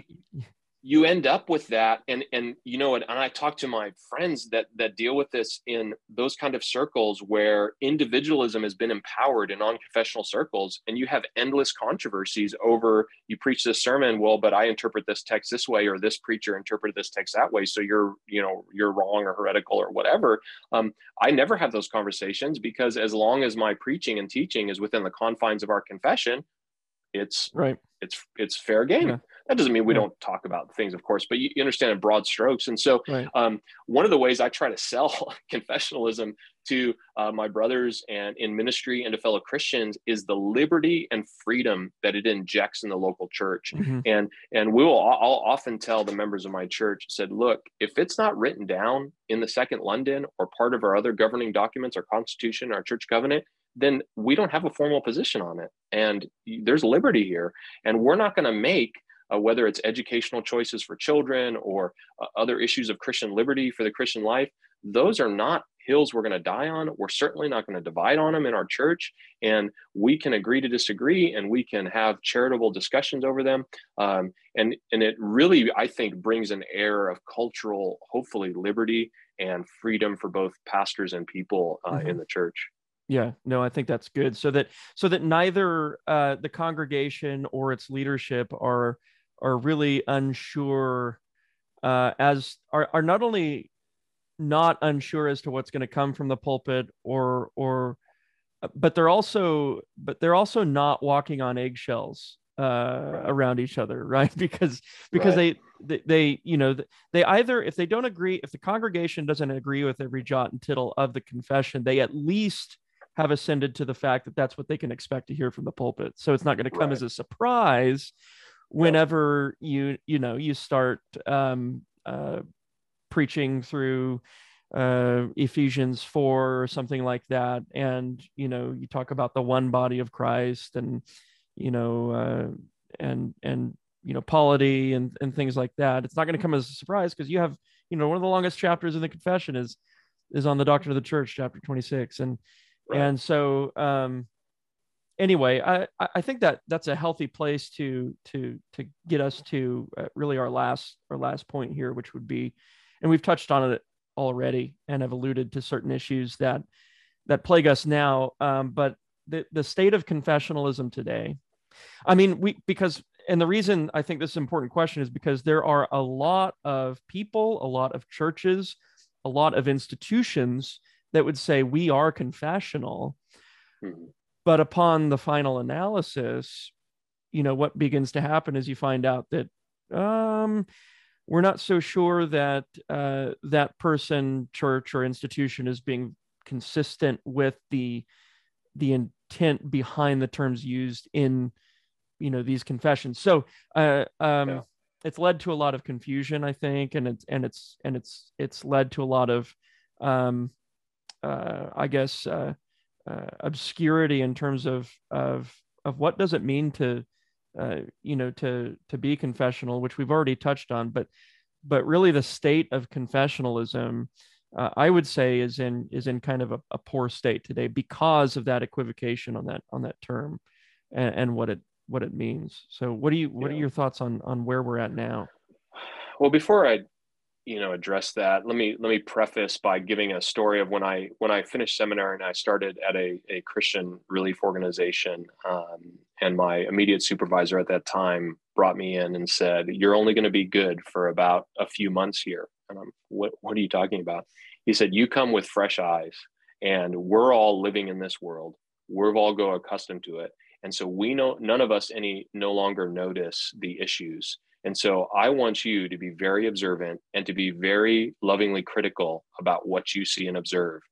you end up with that. And you know, and I talk to my friends that deal with this in those kind of circles where individualism has been empowered in non-confessional circles, and you have endless controversies over, you preach this sermon, well, but I interpret this text this way, or this preacher interpreted this text that way, so you're wrong or heretical or whatever. I never have those conversations, because as long as my preaching and teaching is within the confines of our confession, it's right. It's fair game. Yeah. That doesn't mean we don't talk about things, of course, but you understand in broad strokes. And so one of the ways I try to sell confessionalism to my brothers and in ministry and to fellow Christians is the liberty and freedom that it injects in the local church. And I'll often tell the members of my church, said, look, if it's not written down in the Second London or part of our other governing documents, our Constitution, our church covenant, then we don't have a formal position on it. And there's liberty here. And we're not going to make, whether it's educational choices for children or other issues of Christian liberty for the Christian life, those are not hills we're going to die on. We're certainly not going to divide on them in our church. And we can agree to disagree, and we can have charitable discussions over them. And it really, I think, brings an air of cultural, hopefully, liberty and freedom for both pastors and people in the church. Yeah, no, I think that's good. So that neither the congregation or its leadership are really unsure, are not only not unsure as to what's going to come from the pulpit, but they're also not walking on eggshells around each other, right? Because right. They either, if they don't agree, if the congregation doesn't agree with every jot and tittle of the confession, they at least have ascended to the fact that that's what they can expect to hear from the pulpit. So it's not going to come right. as a surprise whenever you start preaching through Ephesians 4 or something like that, and you talk about the one body of Christ, and polity and things like that. It's not going to come as a surprise, because you have one of the longest chapters in the confession is on the doctrine of the church, chapter 26, and right. and so anyway, I think that that's a healthy place to get us to really our last point here, which would be, and we've touched on it already and have alluded to certain issues that plague us now, but the state of confessionalism today. I mean, the reason I think this is an important question is because there are a lot of people, a lot of churches, a lot of institutions that would say we are confessional, mm-hmm. but upon the final analysis, what begins to happen is you find out that we're not so sure that that person, church, or institution is being consistent with the intent behind the terms used in, these confessions. So it's led to a lot of confusion, I think, and it's led to a lot of, obscurity in terms of what does it mean to be confessional, which we've already touched on, but really the state of confessionalism, I would say is in kind of a poor state today because of that equivocation on that term and what it means. So what are your thoughts on where we're at now? Well, before I, address that, let me preface by giving a story of when I finished seminary and I started at a Christian relief organization, and my immediate supervisor at that time brought me in and said, "You're only going to be good for about a few months here." And I'm, what are you talking about? He said, "You come with fresh eyes, and we're all living in this world. We've all got accustomed to it. And so none of us no longer notice the issues. And so I want you to be very observant and to be very lovingly critical about what you see and observe,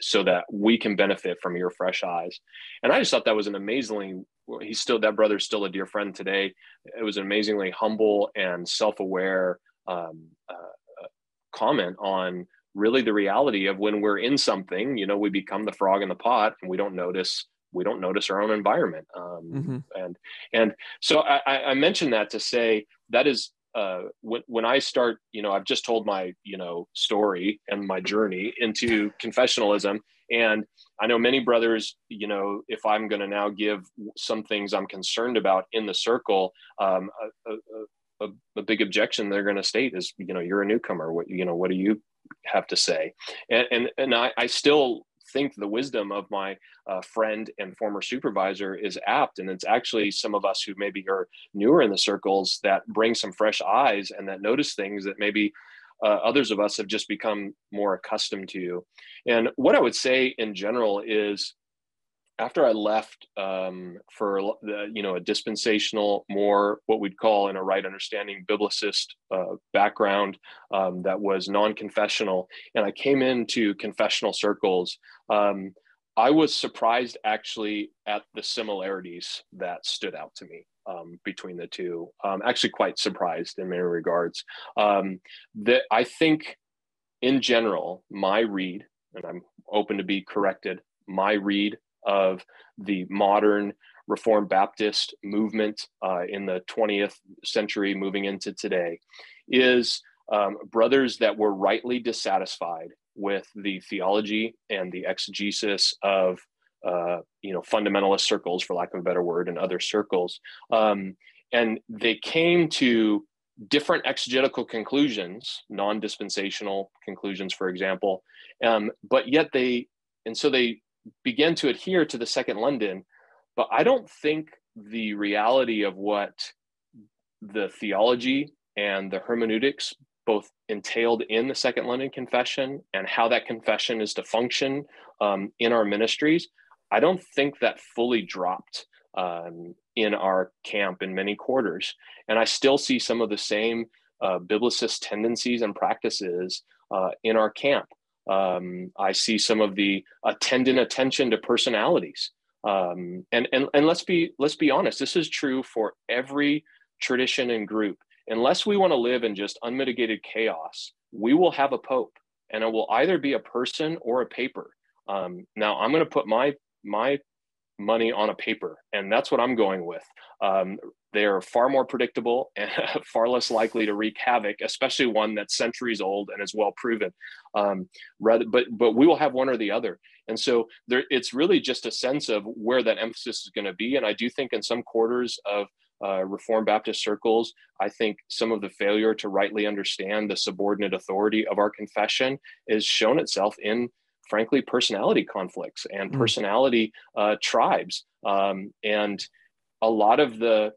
so that we can benefit from your fresh eyes." And I just thought that was an amazingly, that brother's still a dear friend today. It was an amazingly humble and self-aware comment on really the reality of when we're in something, we become the frog in the pot and we don't notice our own environment. Mm-hmm. And so I mentioned that to say that is, when I start, I've just told my, story and my journey into confessionalism. And I know many brothers, if I'm going to now give some things I'm concerned about in the circle, a big objection they're going to state is, you're a newcomer. What do you have to say? And I still think the wisdom of my friend and former supervisor is apt. And it's actually some of us who maybe are newer in the circles that bring some fresh eyes and that notice things that maybe others of us have just become more accustomed to. And what I would say in general is, after I left for a dispensational, more what we'd call in a right understanding biblicist background that was non-confessional, and I came into confessional circles, I was surprised actually at the similarities that stood out to me between the two. I'm actually quite surprised in many regards. That I think in general, my read, and I'm open to be corrected, my read of the modern Reformed Baptist movement in the 20th century moving into today is brothers that were rightly dissatisfied with the theology and the exegesis of fundamentalist circles, for lack of a better word, and other circles. And they came to different exegetical conclusions, non-dispensational conclusions, for example, but so they began to adhere to the Second London, but I don't think the reality of what the theology and the hermeneutics both entailed in the Second London Confession and how that confession is to function in our ministries, I don't think that fully dropped in our camp in many quarters. And I still see some of the same biblicist tendencies and practices in our camp. I see some of the attendant attention to personalities. And let's be honest, this is true for every tradition and group. Unless we want to live in just unmitigated chaos, we will have a pope, and it will either be a person or a paper. Now, I'm going to put my money on a paper, and that's what I'm going with. They're far more predictable and far less likely to wreak havoc, especially one that's centuries old and is well proven. But we will have one or the other. And so there, it's really just a sense of where that emphasis is going to be. And I do think in some quarters of Reformed Baptist circles, I think some of the failure to rightly understand the subordinate authority of our confession is shown itself in, frankly, personality conflicts and personality tribes. And a lot of the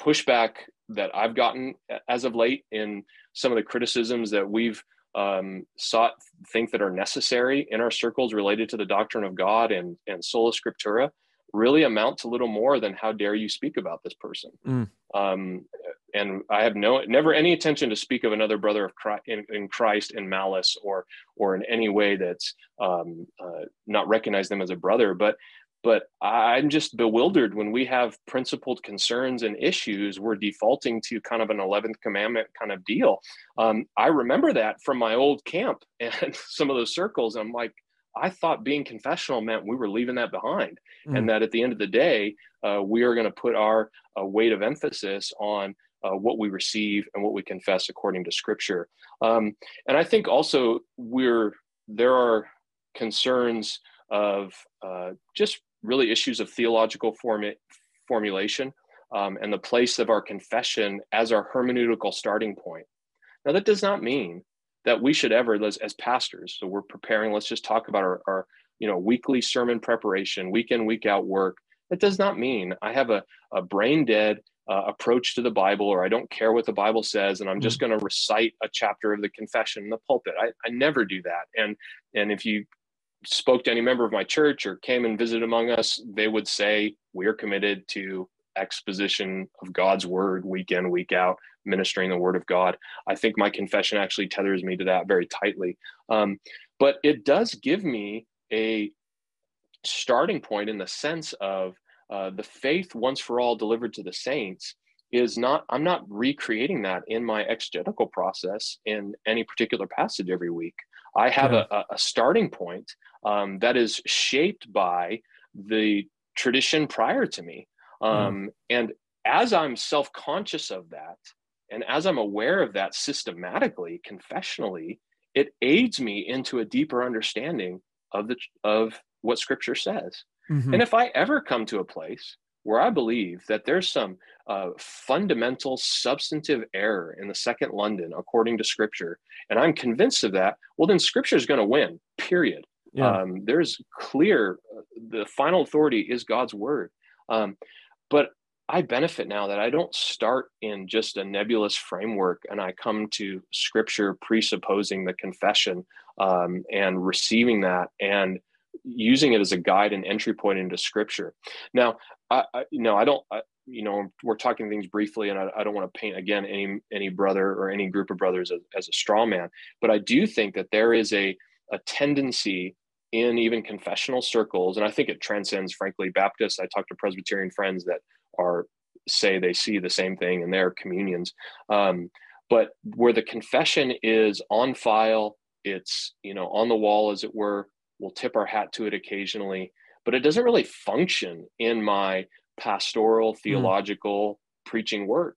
pushback that I've gotten as of late in some of the criticisms that we've think that are necessary in our circles related to the doctrine of God and sola scriptura really amount to little more than how dare you speak about this person. And I have never any intention to speak of another brother of Christ, in Christ in malice or in any way that's not recognize them as a brother. But I'm just bewildered when we have principled concerns and issues, we're defaulting to kind of an 11th commandment kind of deal. I remember that from my old camp and some of those circles. I'm like, I thought being confessional meant we were leaving that behind. And that at the end of the day, we are going to put our weight of emphasis on what we receive and what we confess according to Scripture. And I think also there are concerns of just really issues of theological formulation and the place of our confession as our hermeneutical starting point. Now, that does not mean that we should ever, as pastors, so we're preparing, let's just talk about our weekly sermon preparation, week in, week out work. That does not mean I have a brain dead approach to the Bible, or I don't care what the Bible says, and I'm just going to recite a chapter of the confession in the pulpit. I never do that. And if you spoke to any member of my church or came and visited among us, they would say, we are committed to exposition of God's word, week in, week out, ministering the word of God. I think my confession actually tethers me to that very tightly. But it does give me a starting point in the sense of the faith once for all delivered to the saints is not, I'm not recreating that in my exegetical process in any particular passage every week. I have a starting point that is shaped by the tradition prior to me. And as I'm self-conscious of that, and as I'm aware of that systematically, confessionally, it aids me into a deeper understanding of what Scripture says. And if I ever come to a place where I believe that there's some fundamental substantive error in the Second London according to Scripture, and I'm convinced of that, well, then Scripture is going to win, period. There's clear, the final authority is God's word. But I benefit now that I don't start in just a nebulous framework and I come to Scripture presupposing the confession and receiving that and using it as a guide and entry point into Scripture. Now, we're talking things briefly, and I don't want to paint again any brother or any group of brothers as a straw man, but I do think that there is a tendency in even confessional circles, and I think it transcends, frankly, Baptists. I talk to Presbyterian friends that say they see the same thing in their communions, but where the confession is on file, it's on the wall, as it were. We'll tip our hat to it occasionally, but it doesn't really function in my pastoral, theological preaching work.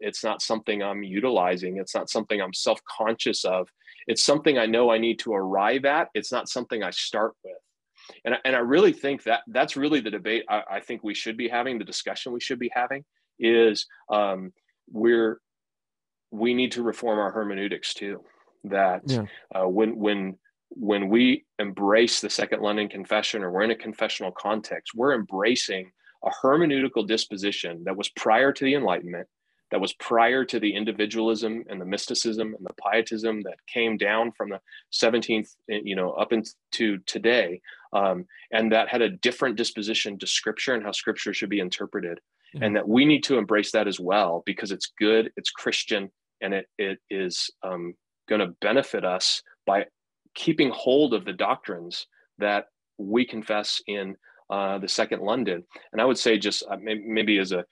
It's not something I'm utilizing. It's not something I'm self-conscious of. It's something I know I need to arrive at. It's not something I start with. And I really think that that's really the debate I think we should be having, the discussion we should be having is we need to reform our hermeneutics too. That when we embrace the Second London Confession, or we're in a confessional context, we're embracing a hermeneutical disposition that was prior to the Enlightenment, that was prior to the individualism and the mysticism and the pietism that came down from the 17th, up into today, and that had a different disposition to Scripture and how Scripture should be interpreted, and that we need to embrace that as well, because it's good, it's Christian, and it is going to benefit us by keeping hold of the doctrines that we confess in the Second London. And I would say, just maybe as a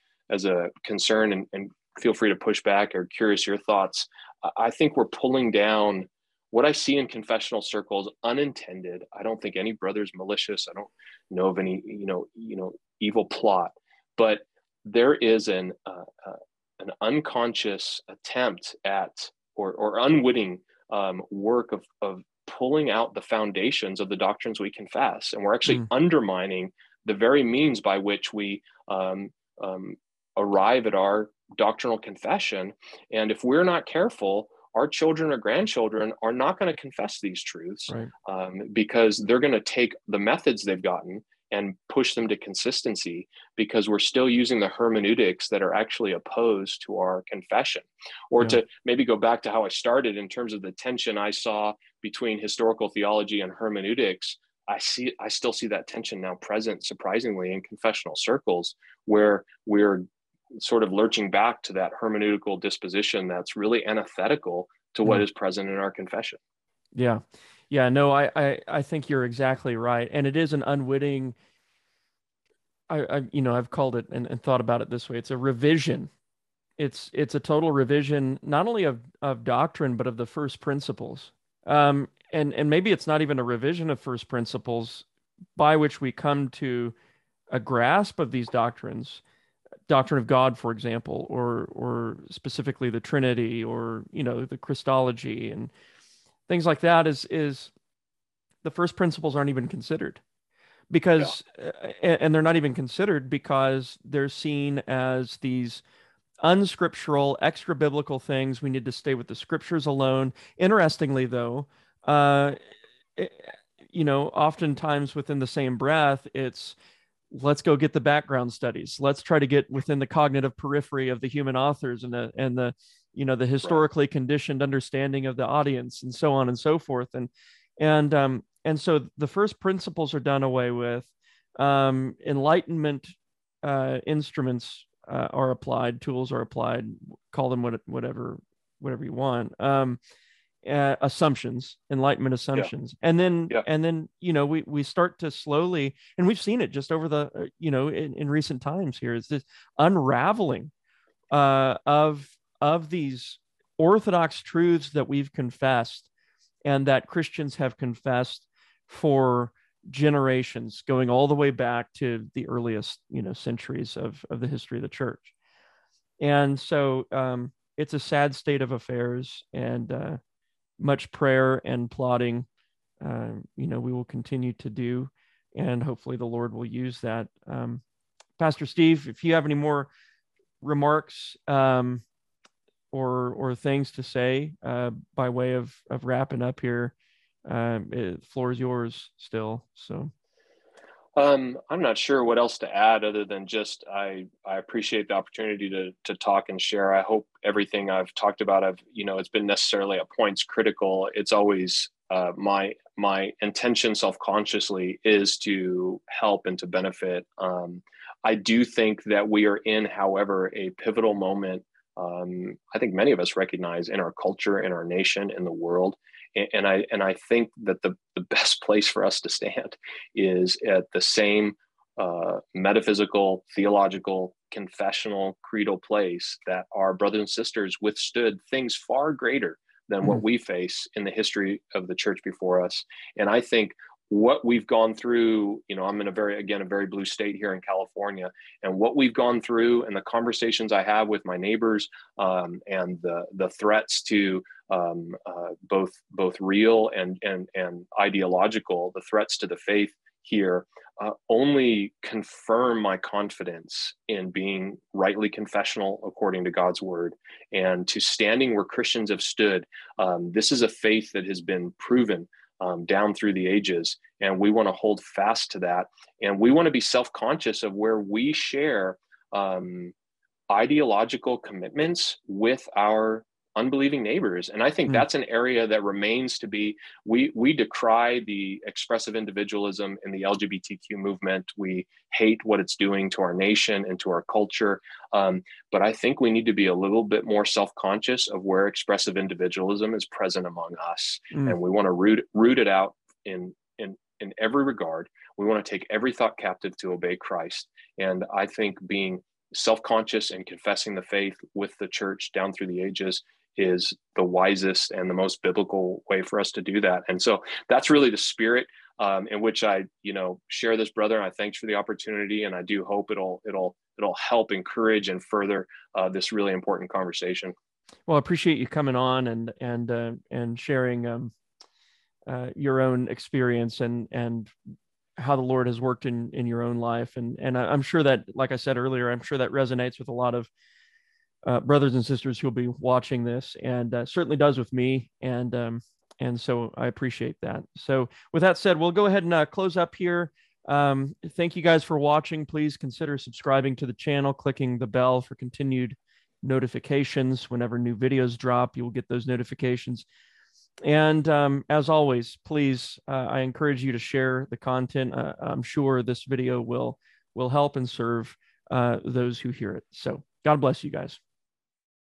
concern, and feel free to push back or curious your thoughts, I think we're pulling down what I see in confessional circles, unintended. I don't think any brother's malicious. I don't know of any evil plot, but there is an unconscious attempt at or unwitting work of pulling out the foundations of the doctrines we confess, and we're actually undermining the very means by which we arrive at our doctrinal confession. And if we're not careful, our children or grandchildren are not going to confess these truths, because they're going to take the methods they've gotten and push them to consistency, because we're still using the hermeneutics that are actually opposed to our confession. Or to maybe go back to how I started in terms of the tension I saw between historical theology and hermeneutics, I still see that tension now present, surprisingly, in confessional circles, where we're sort of lurching back to that hermeneutical disposition that's really antithetical to what is present in our confession. Yeah, no, I think you're exactly right. And it is an unwitting, I've called it and thought about it this way. It's a revision. It's a total revision, not only of doctrine, but of the first principles. And maybe it's not even a revision of first principles by which we come to a grasp of these doctrines, doctrine of God, for example, or specifically the Trinity, or, the Christology and things like that, is the first principles aren't even considered, because and they're not even considered because they're seen as these unscriptural, extra biblical things. We need to stay with the Scriptures alone. Interestingly, though, oftentimes within the same breath, it's let's go get the background studies. Let's try to get within the cognitive periphery of the human authors and the the historically conditioned understanding of the audience, and so on and so forth. And so the first principles are done away with. Enlightenment instruments are applied, tools are applied, call them whatever you want. Assumptions, Enlightenment assumptions. And then we start to slowly, and we've seen it just over the, in recent times here, is this unraveling of these orthodox truths that we've confessed and that Christians have confessed for generations, going all the way back to the earliest, centuries of the history of the church. And so it's a sad state of affairs, and much prayer and plotting, we will continue to do, and hopefully the Lord will use that. Pastor Steve, if you have any more remarks, or things to say by way of wrapping up here. The floor is yours still. So I'm not sure what else to add, other than just I appreciate the opportunity to talk and share. I hope everything I've talked about, it's been necessarily a points critical. It's always my intention self-consciously is to help and to benefit. I do think that we are in, however, a pivotal moment. I think many of us recognize in our culture, in our nation, in the world, and I think that the best place for us to stand is at the same metaphysical, theological, confessional, creedal place that our brothers and sisters withstood things far greater than what we face in the history of the church before us. And I think what we've gone through, I'm in a very blue state here in California, and what we've gone through and the conversations I have with my neighbors, and the threats to both real and ideological, the threats to the faith here, only confirm my confidence in being rightly confessional according to God's word, and to standing where Christians have stood. This is a faith that has been proven down through the ages, and we want to hold fast to that, and we want to be self-conscious of where we share ideological commitments with our unbelieving neighbors. And I think that's an area that remains to be, we decry the expressive individualism in the LGBTQ movement. We hate what it's doing to our nation and to our culture. But I think we need to be a little bit more self-conscious of where expressive individualism is present among us. And we want to root it out in every regard. We want to take every thought captive to obey Christ. And I think being self-conscious and confessing the faith with the church down through the ages is the wisest and the most biblical way for us to do that. And so that's really the spirit in which I, share this, brother. And I thanks for the opportunity, and I do hope it'll help encourage and further this really important conversation. Well, I appreciate you coming on and sharing your own experience and how the Lord has worked in your own life. And I'm sure that, like I said earlier, I'm sure that resonates with a lot of brothers and sisters who'll be watching this, and certainly does with me. And so I appreciate that. So with that said, we'll go ahead and close up here. Thank you guys for watching. Please consider subscribing to the channel, clicking the bell for continued notifications. Whenever new videos drop, you will get those notifications. And as always, please, I encourage you to share the content. I'm sure this video will help and serve those who hear it. So God bless you guys.